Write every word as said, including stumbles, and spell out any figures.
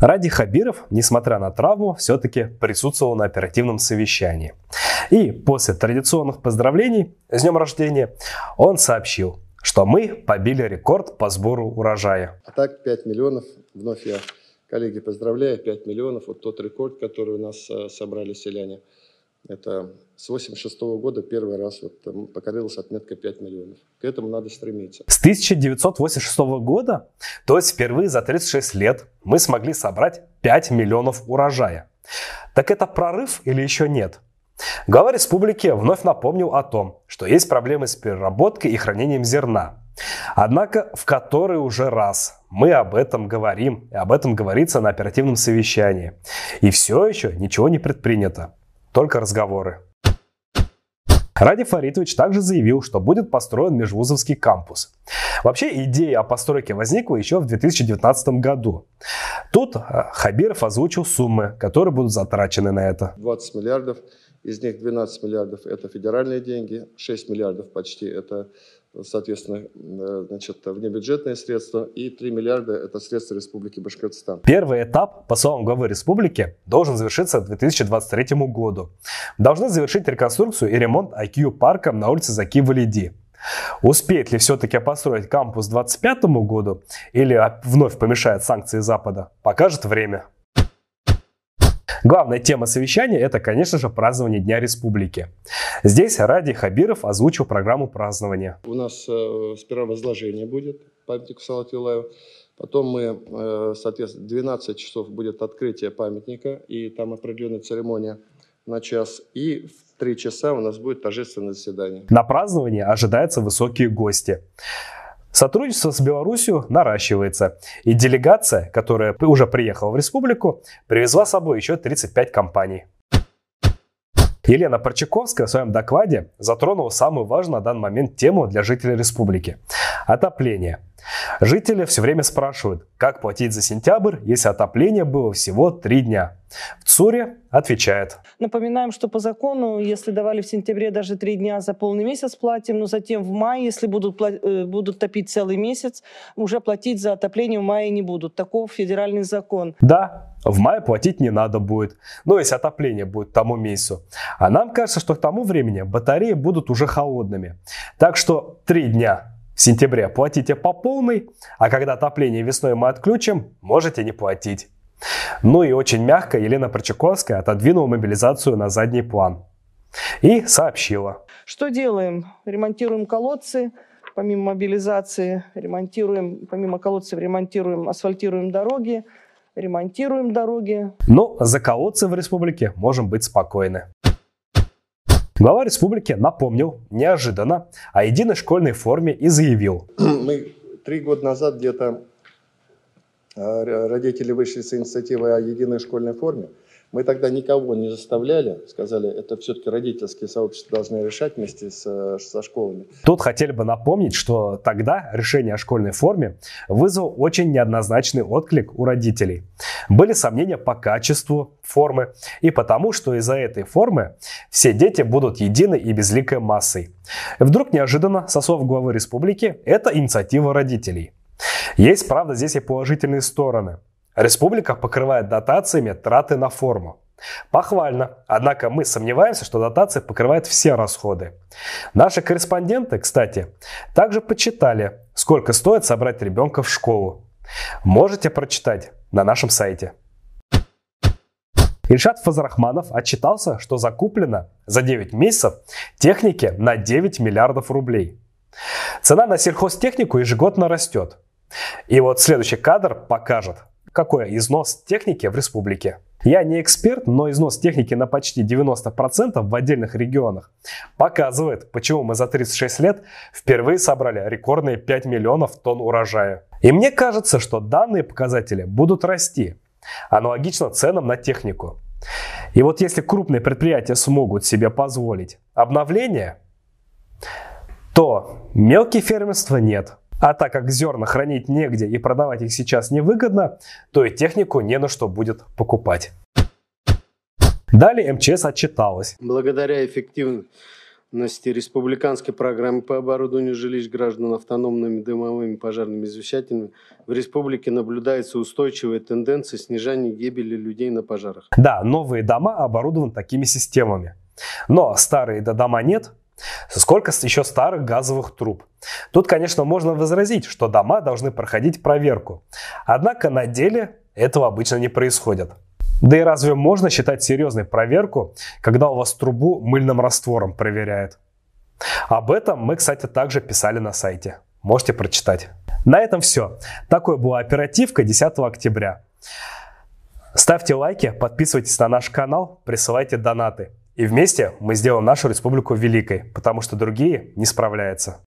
Радий Хабиров, несмотря на травму, все-таки присутствовал на оперативном совещании. И после традиционных поздравлений с днем рождения он сообщил, что мы побили рекорд по сбору урожая. А так пять миллионов, вновь я, коллеги, поздравляю, пять миллионов, вот тот рекорд, который у нас собрали селяне. Это с восемьдесят шестого года первый раз вот покорилась отметка пять миллионов. К этому надо стремиться. С тысяча девятьсот восемьдесят шестого года, то есть впервые за тридцать шесть лет, мы смогли собрать пять миллионов урожая. Так это прорыв или еще нет? Глава республики вновь напомнил о том, что есть проблемы с переработкой и хранением зерна. Однако в который уже раз мы об этом говорим, и об этом говорится на оперативном совещании. И все еще ничего не предпринято. Только разговоры. Радий Фаритович также заявил, что будет построен межвузовский кампус. Вообще идея о постройке возникла еще в две тысячи девятнадцатом году. Тут Хабиров озвучил суммы, которые будут затрачены на это. двадцать миллиардов, из них двенадцать миллиардов это федеральные деньги, шесть миллиардов почти это, соответственно, значит, внебюджетные средства, и три миллиарда – это средства Республики Башкортостан. Первый этап, по словам главы республики, должен завершиться к две тысячи двадцать третьему году. Должны завершить реконструкцию и ремонт ай кью парка на улице Заки-Валиди. Успеет ли все-таки построить кампус к две тысячи двадцать пятому году или вновь помешают санкции Запада, покажет время. Главная тема совещания – это, конечно же, празднование Дня Республики. Здесь Радий Хабиров озвучил программу празднования. У нас э, сперва возложение будет памятнику Салатилаеву, потом мы, э, соответственно, двенадцать часов будет открытие памятника, и там определенная церемония на час, и в три часа у нас будет торжественное заседание. На празднование ожидаются высокие гости. Сотрудничество с Белоруссией наращивается, и делегация, которая уже приехала в республику, привезла с собой еще тридцать пять компаний. Елена Прочаковская в своем докладе затронула самую важную на данный момент тему для жителей республики – отопление. Жители все время спрашивают, как платить за сентябрь, если отопление было всего три дня. В ЦУРе отвечает. Напоминаем, что по закону, если давали в сентябре даже три дня, за полный месяц платим, но затем в мае, если будут, будут топить целый месяц, уже платить за отопление в мае не будут. Таков федеральный закон. Да, в мае платить не надо будет, но если отопление будет тому месяцу. А нам кажется, что к тому времени батареи будут уже холодными. Так что три дня в сентябре платите по полной, а когда отопление весной мы отключим, можете не платить. Ну и очень мягко Елена Прочаковская отодвинула мобилизацию на задний план. И сообщила. Что делаем? Ремонтируем колодцы, помимо мобилизации, ремонтируем, помимо колодцев ремонтируем, асфальтируем дороги, ремонтируем дороги. Но за колодцы в республике можем быть спокойны. Глава республики напомнил неожиданно о единой школьной форме и заявил. Мы три года назад где-то родители вышли с инициативой о единой школьной форме. Мы тогда никого не заставляли, сказали, это все-таки родительские сообщества должны решать вместе с, со школами. Тут хотели бы напомнить, что тогда решение о школьной форме вызвало очень неоднозначный отклик у родителей. Были сомнения по качеству формы и потому, что из-за этой формы все дети будут едины и безликой массой. Вдруг неожиданно, со слов главы республики, это инициатива родителей. Есть, правда, здесь и положительные стороны. Республика покрывает дотациями траты на форму. Похвально, однако мы сомневаемся, что дотации покрывают все расходы. Наши корреспонденты, кстати, также подсчитали, сколько стоит собрать ребенка в школу. Можете прочитать на нашем сайте. Ильшат Фазарахманов отчитался, что закуплено за девять месяцев техники на девять миллиардов рублей. Цена на сельхозтехнику ежегодно растет. И вот следующий кадр покажет, какой износ техники в республике. Я не эксперт, но износ техники на почти девяносто процентов в отдельных регионах показывает, почему мы за тридцать шесть лет впервые собрали рекордные пять миллионов тонн урожая. И мне кажется, что данные показатели будут расти, аналогично ценам на технику. И вот если крупные предприятия смогут себе позволить обновление, то мелкие фермерства нет. А так как зерна хранить негде и продавать их сейчас невыгодно, то и технику не на что будет покупать. Далее эм че эс отчиталась. Благодаря эффективному республиканской программы по оборудованию жилищ граждан автономными дымовыми пожарными извещателями в республике наблюдается устойчивая тенденция снижения гибели людей на пожарах. Да, новые дома оборудованы такими системами, но старые дома нет. Сколько еще старых газовых труб? Тут, конечно, можно возразить, что дома должны проходить проверку. Однако на деле этого обычно не происходит. Да и разве можно считать серьезной проверку, когда у вас трубу мыльным раствором проверяют? Об этом мы, кстати, также писали на сайте. Можете прочитать. На этом все. Такой была оперативка десятого октября. Ставьте лайки, подписывайтесь на наш канал, присылайте донаты. И вместе мы сделаем нашу республику великой, потому что другие не справляются.